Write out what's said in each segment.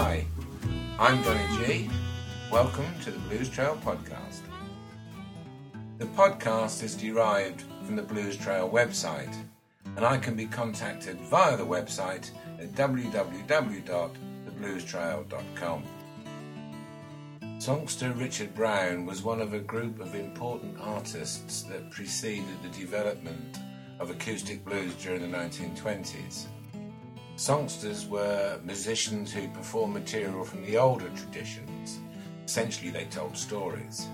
Hi, I'm Donny G. Welcome to the Blues Trail podcast. The podcast is derived from the Blues Trail website, and I can be contacted via the website at www.thebluestrail.com. Songster Richard Brown was one of a group of important artists that preceded the development of acoustic blues during the 1920s. Songsters were musicians who performed material from the older traditions. Essentially, they told stories.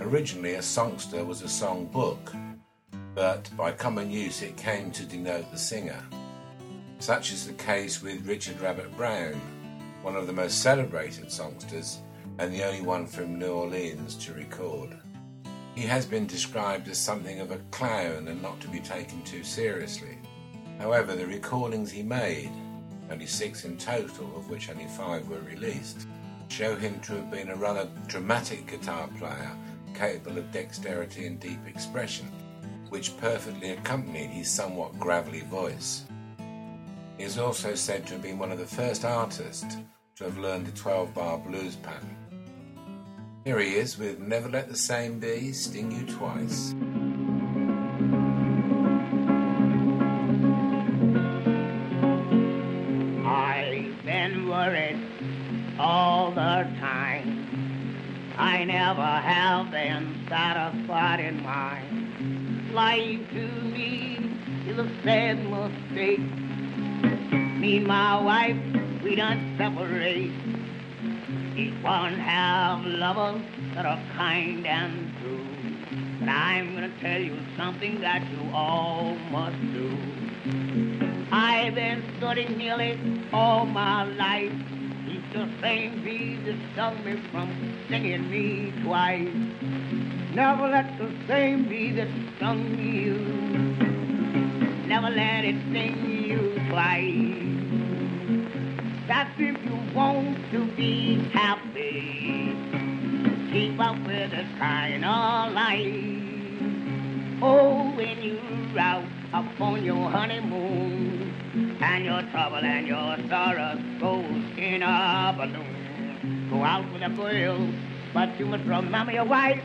Originally, a songster was a songbook, but by common use it came to denote the singer. Such is the case with Richard "Rabbit" Brown, one of the most celebrated songsters, and the only one from New Orleans to record. He has been described as something of a clown and not to be taken too seriously. However, the recordings he made, only 6 in total, of which only 5 were released, show him to have been a rather dramatic guitar player, capable of dexterity and deep expression, which perfectly accompanied his somewhat gravelly voice. He is also said to have been one of the first artists to have learned the 12-bar blues pattern. Here he is with Never Let the Same Bee Sting You Twice. I've been worried all the time. I never have been satisfied in mind. Life to me is a sad mistake. Me and my wife, we done separate. Each one have lovers that are kind and true. But I'm gonna tell you something that you all must do. I've been studying nearly all my life. It's the same bee that stung me from stinging me twice. Never let the same bee that stung you, never let it sting you twice. That's if you want to be happy. Keep up with this kind of life. Oh, when you're out upon your honeymoon, and your trouble and your sorrow goes in a balloon, go out with a girl, but you must remember your wife.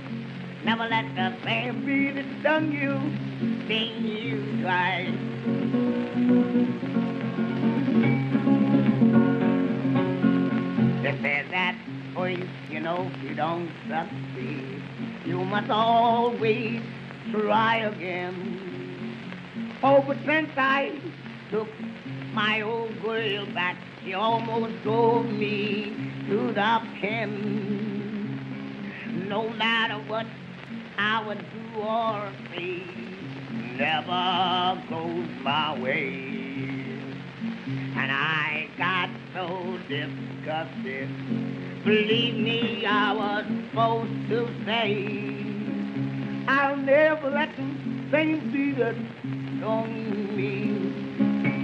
Never let the same bee that stung you sting you twice. They say that voice, you know, you don't succeed. You must always try again. Oh, but since I took my old girl back, she almost drove me to the pen. No matter what I would do or say, never goes my way. And I got so disgusted, believe me, I was supposed to say, I'll never let the same bee that stung me,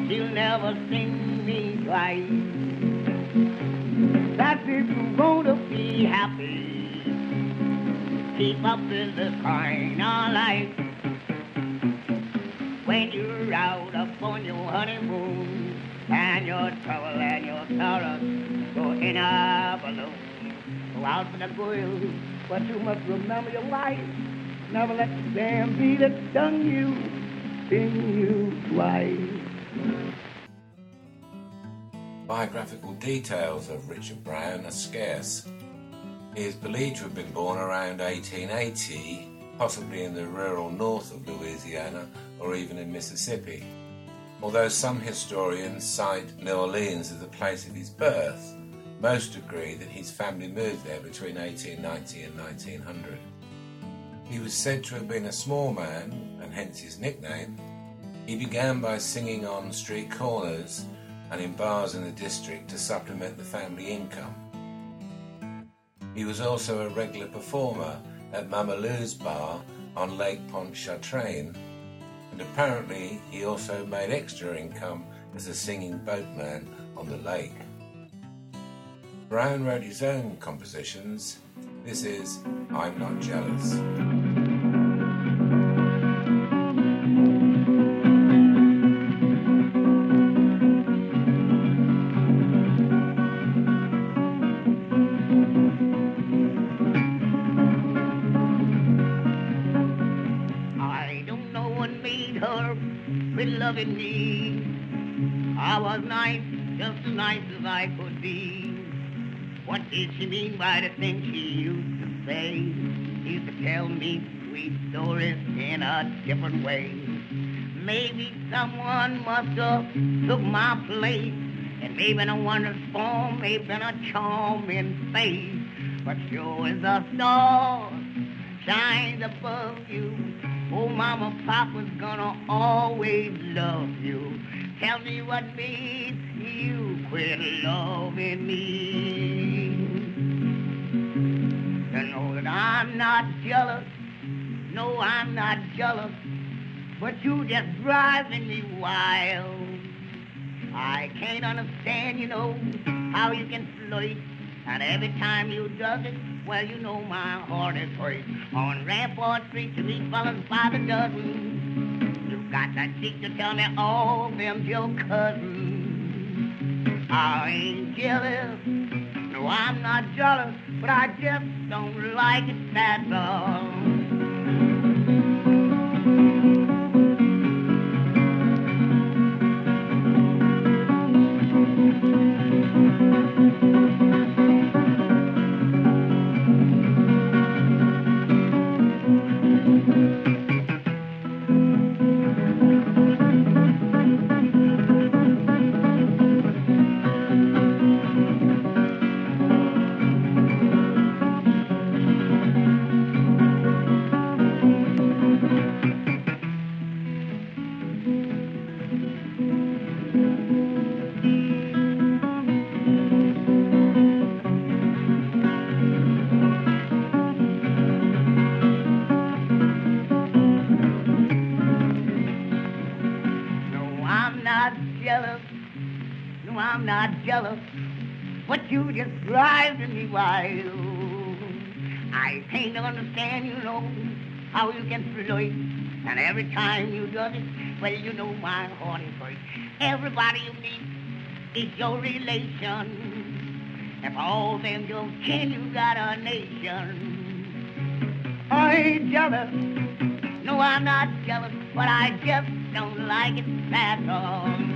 she'll never sting me twice. That's if you want to be happy, keep up with the kind of life. When you're out upon your honeymoon, and your trouble and your sorrow go in a balloon, go out with a girl, but you must remember your wife. Never let the damn bee that stung you sting you twice. Biographical details of Richard Brown are scarce. He is believed to have been born around 1880, possibly in the rural north of Louisiana or even in Mississippi. Although some historians cite New Orleans as the place of his birth, most agree that his family moved there between 1890 and 1900. He was said to have been a small man, and hence his nickname. He began by singing on street corners and in bars in the district to supplement the family income. He was also a regular performer at Mama Lou's Bar on Lake Pontchartrain, and apparently he also made extra income as a singing boatman on the lake. Brown wrote his own compositions. This is I'm Not Jealous. with love in me. I was nice, just as nice as I could be. What did she mean by the things she used to say? She used to tell me sweet stories in a different way. Maybe someone must have took my place, and maybe no wonder's form, maybe a charm in face. But sure as the stars shines above you, oh, Mama, Papa's gonna always love you. Tell me what made you quit loving me. You know that I'm not jealous. No, I'm not jealous. But you just driving me wild. I can't understand, you know, how you can flirt. And every time you does it, well, you know my heart is hurt. On Rampart Street, to meet fellas by the dozen. You got that cheek to tell me all them's your cousins. I ain't jealous. No, I'm not jealous. But I just don't like it that long. But you just driving me wild. I can't understand, you know, how you can flirt. And every time you do it, well, you know my heart is hurt. Everybody you meet is your relation. If all them your kin, you got a nation. I ain't jealous. No, I'm not jealous. But I just don't like it that long.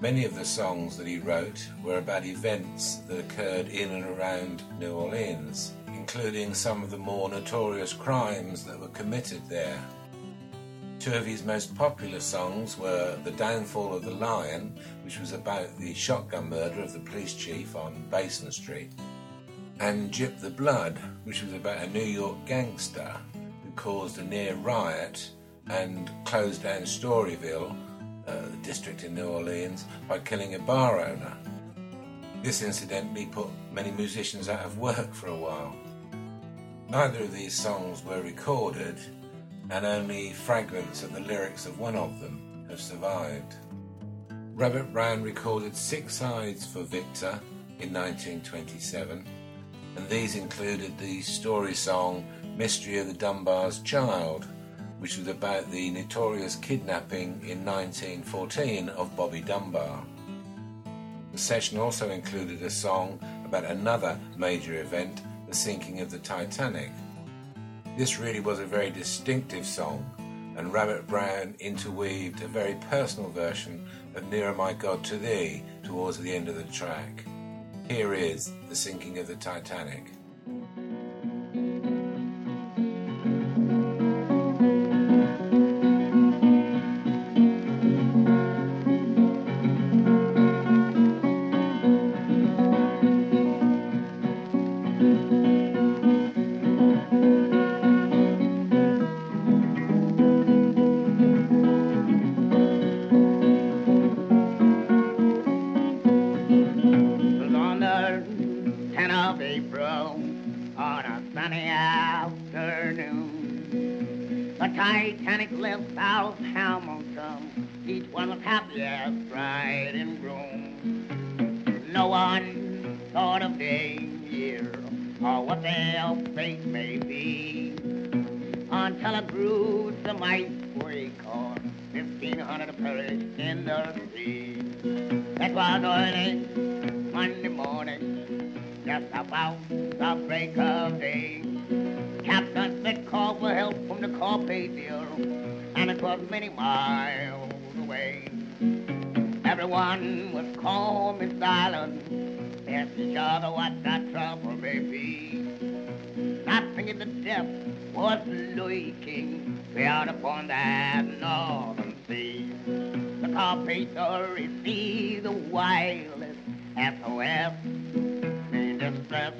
Many of the songs that he wrote were about events that occurred in and around New Orleans, including some of the more notorious crimes that were committed there. Two of his most popular songs were The Downfall of the Lion, which was about the shotgun murder of the police chief on Basin Street, and Gyp the Blood, which was about a New York gangster who caused a near riot and closed down Storyville, the district in New Orleans, by killing a bar owner. This incidentally put many musicians out of work for a while. Neither of these songs were recorded, and only fragments of the lyrics of one of them have survived. Rabbit Brown recorded 6 sides for Victor in 1927, and these included the story song Mystery of the Dunbar's Child, which was about the notorious kidnapping in 1914 of Bobby Dunbar. The session also included a song about another major event, the sinking of the Titanic. This really was a very distinctive song, and Rabbit Brown interweaved a very personal version of Nearer My God to Thee towards the end of the track. Here is The Sinking of the Titanic. or what their fate may be. Until a brood the might for acorn, 1,500 perished in the sea. It was early Monday morning, just about the break of day. Captain Smith called for help from the Carpathia, and it was many miles away. Everyone was calm and silent, asked each other what the trouble may be. Nothing in the depth was lurking out upon that northern sea. The Carpathia received the wildest SOS in distress.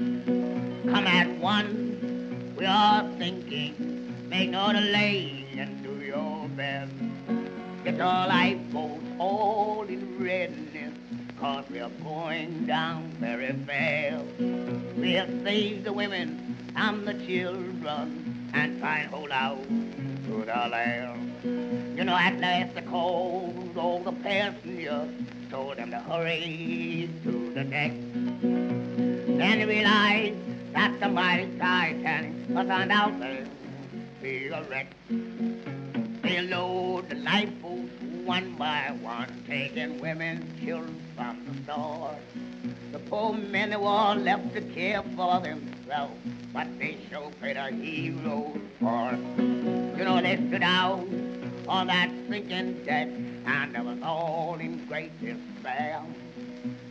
Come at once, we are thinking, make no delay and do your best. Get your lifeboats all in readiness, cause we are going down very fast. We have saved the women and the children, and try and hold out to the land. You know, at last the called all the passengers, told them to hurry to the deck. Then they realized that the mighty Titanic was on out there be a wreck. They load the lifeboats one by one, taking women, children from the shore. The poor men who all left to care for themselves, but they showed a hero's part. You know, they stood out on that sinking deck, and they was all in great despair.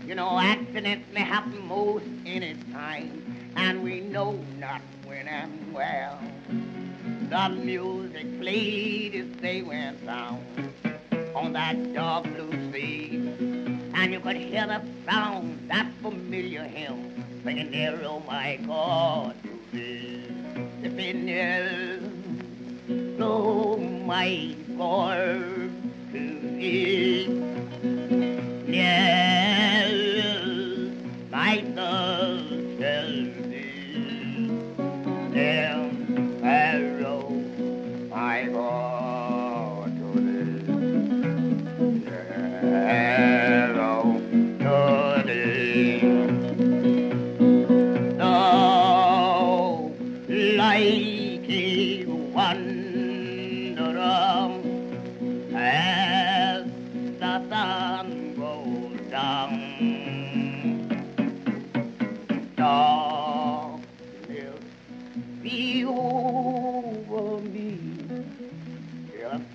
You know, accidents may happen most any time, and we know not when and where. The music played as they went down on that dark blue sea. And you could hear the sound, that familiar hymn, singing there, oh my God, to thee. It's been there, oh my God, to thee. Near, my soul shall be, near, oh my God, to thee. Near,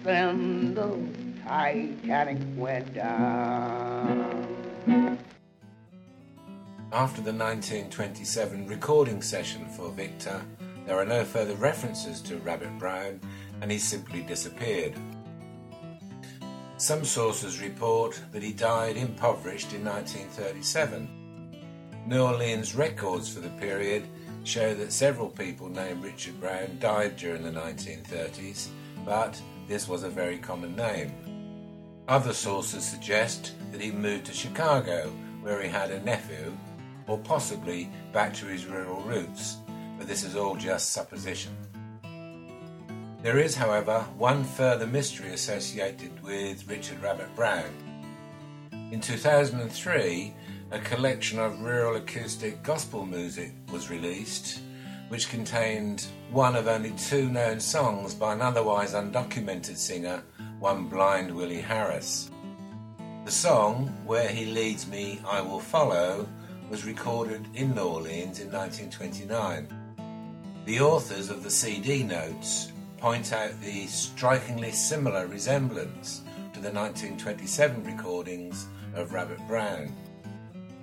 and the Titanic went down. After the 1927 recording session for Victor, there are no further references to Rabbit Brown, and he simply disappeared. Some sources report that he died impoverished in 1937. New Orleans records for the period show that several people named Richard Brown died during the 1930s, but this was a very common name. Other sources suggest that he moved to Chicago, where he had a nephew, or possibly back to his rural roots, but this is all just supposition. There is, however, one further mystery associated with Richard "Rabbit" Brown. In 2003, a collection of rural acoustic gospel music was released, which contained one of only two known songs by an otherwise undocumented singer, one Blind Willie Harris. The song, Where He Leads Me I Will Follow, was recorded in New Orleans in 1929. The authors of the CD notes point out the strikingly similar resemblance to the 1927 recordings of Rabbit Brown.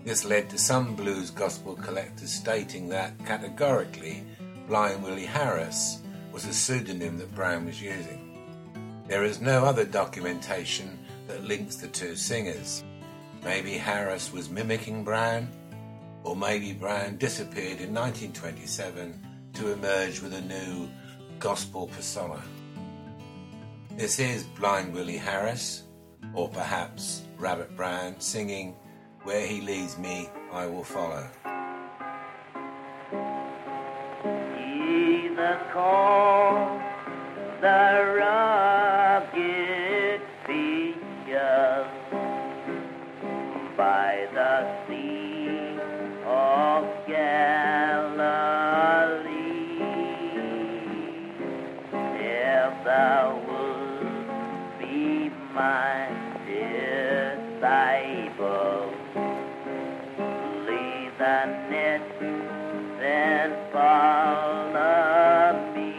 This led to some blues gospel collectors stating that, categorically, Blind Willie Harris was a pseudonym that Brown was using. There is no other documentation that links the two singers. Maybe Harris was mimicking Brown, or maybe Brown disappeared in 1927 to emerge with a new gospel persona. This is Blind Willie Harris, or perhaps Rabbit Brown, singing Where He Leads Me, I Will Follow. He's the call, the rugged features by the sea of Galilee. people leave the net, then follow me.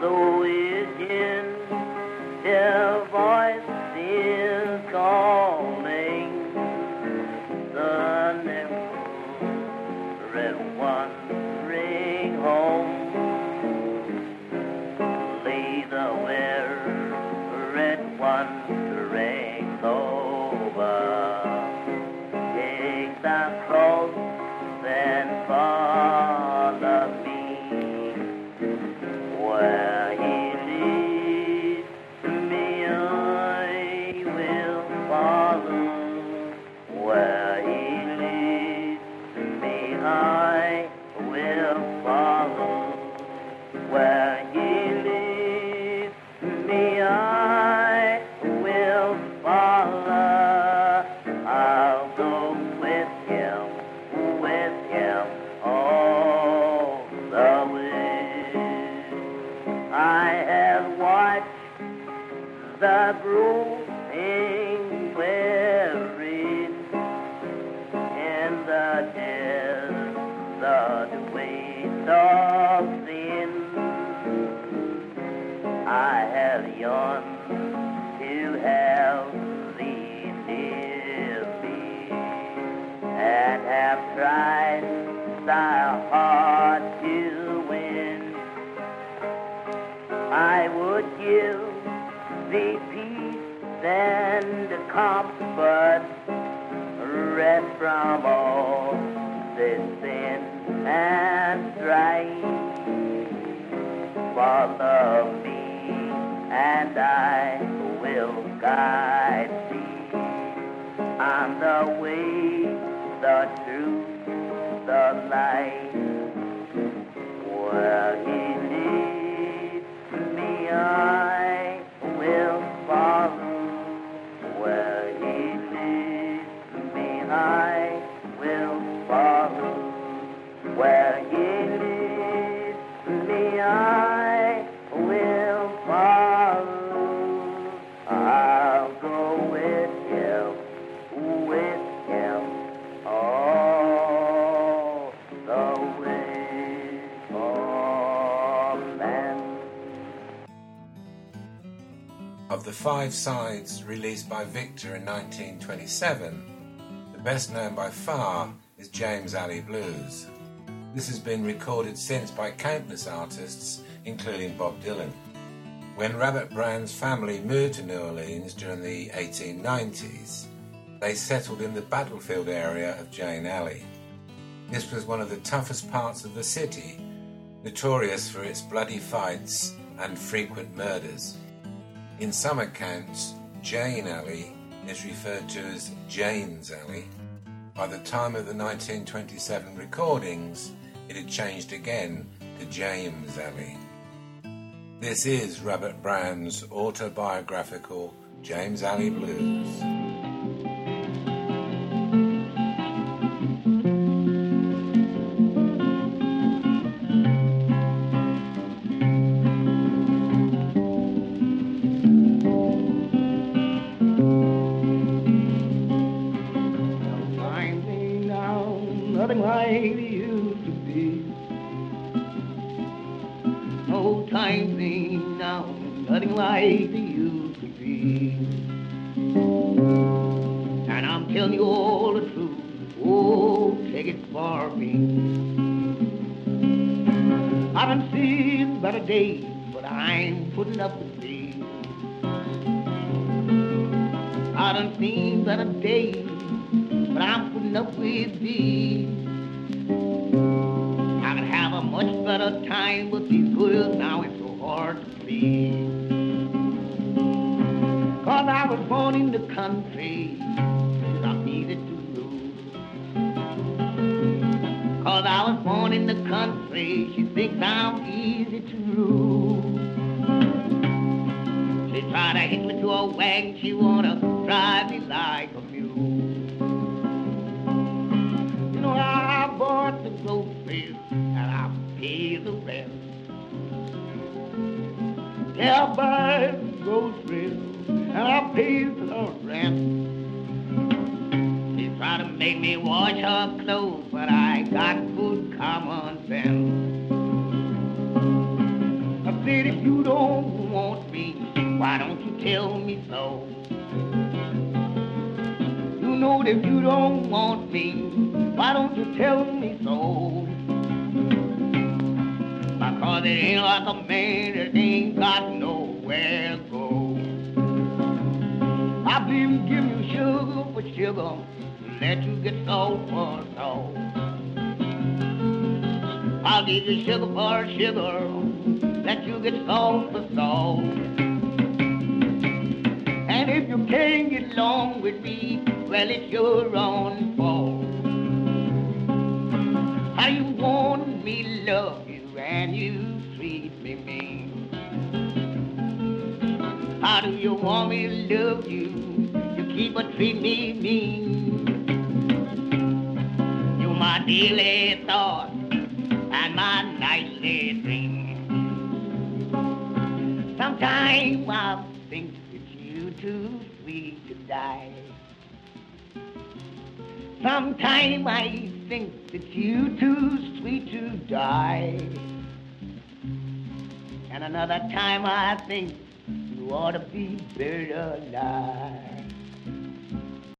So within their voice is calling the nymph, red one, bring home. Leave the where red one. Comfort, rest from all this sin and strife. Follow me, and I will guide thee on the way, the truth, the light. Where he leads me, I will follow. I will follow where he leads me. I will follow. I'll go with him all the way. Amen. Of the 5 sides released by Victor in 1927, best known by far is James Alley Blues. This has been recorded since by countless artists, including Bob Dylan. When Rabbit Brown's family moved to New Orleans during the 1890s, they settled in the Battlefield area of Jane's Alley. This was one of the toughest parts of the city, notorious for its bloody fights and frequent murders. In some accounts, Jane's Alley is referred to as Jane's Alley. By the time of the 1927 recordings, it had changed again to James Alley. This is Rabbit Brown's autobiographical James Alley Blues. Their buy groceries and I pay the rent. how to make me wash her clothes, but I got good common sense. I said, if you don't want me, why don't you tell me so? You know that you don't want me, why don't you tell me so? Because it ain't like a man that ain't got nowhere to go. I'll be giving you sugar for sugar, let you get salt for salt. I'll give you sugar for sugar, let you get salt for salt. And if you can't get along with me, well, it's your own fault. How you want me to love you and you treat me mean? How do you want me to love you? You keep a treat me mean. You my daily thought and my nightly dream. Sometimes I think that you too sweet to die. Sometimes I think that you too sweet to die. And another time I think you ought to be buried alive.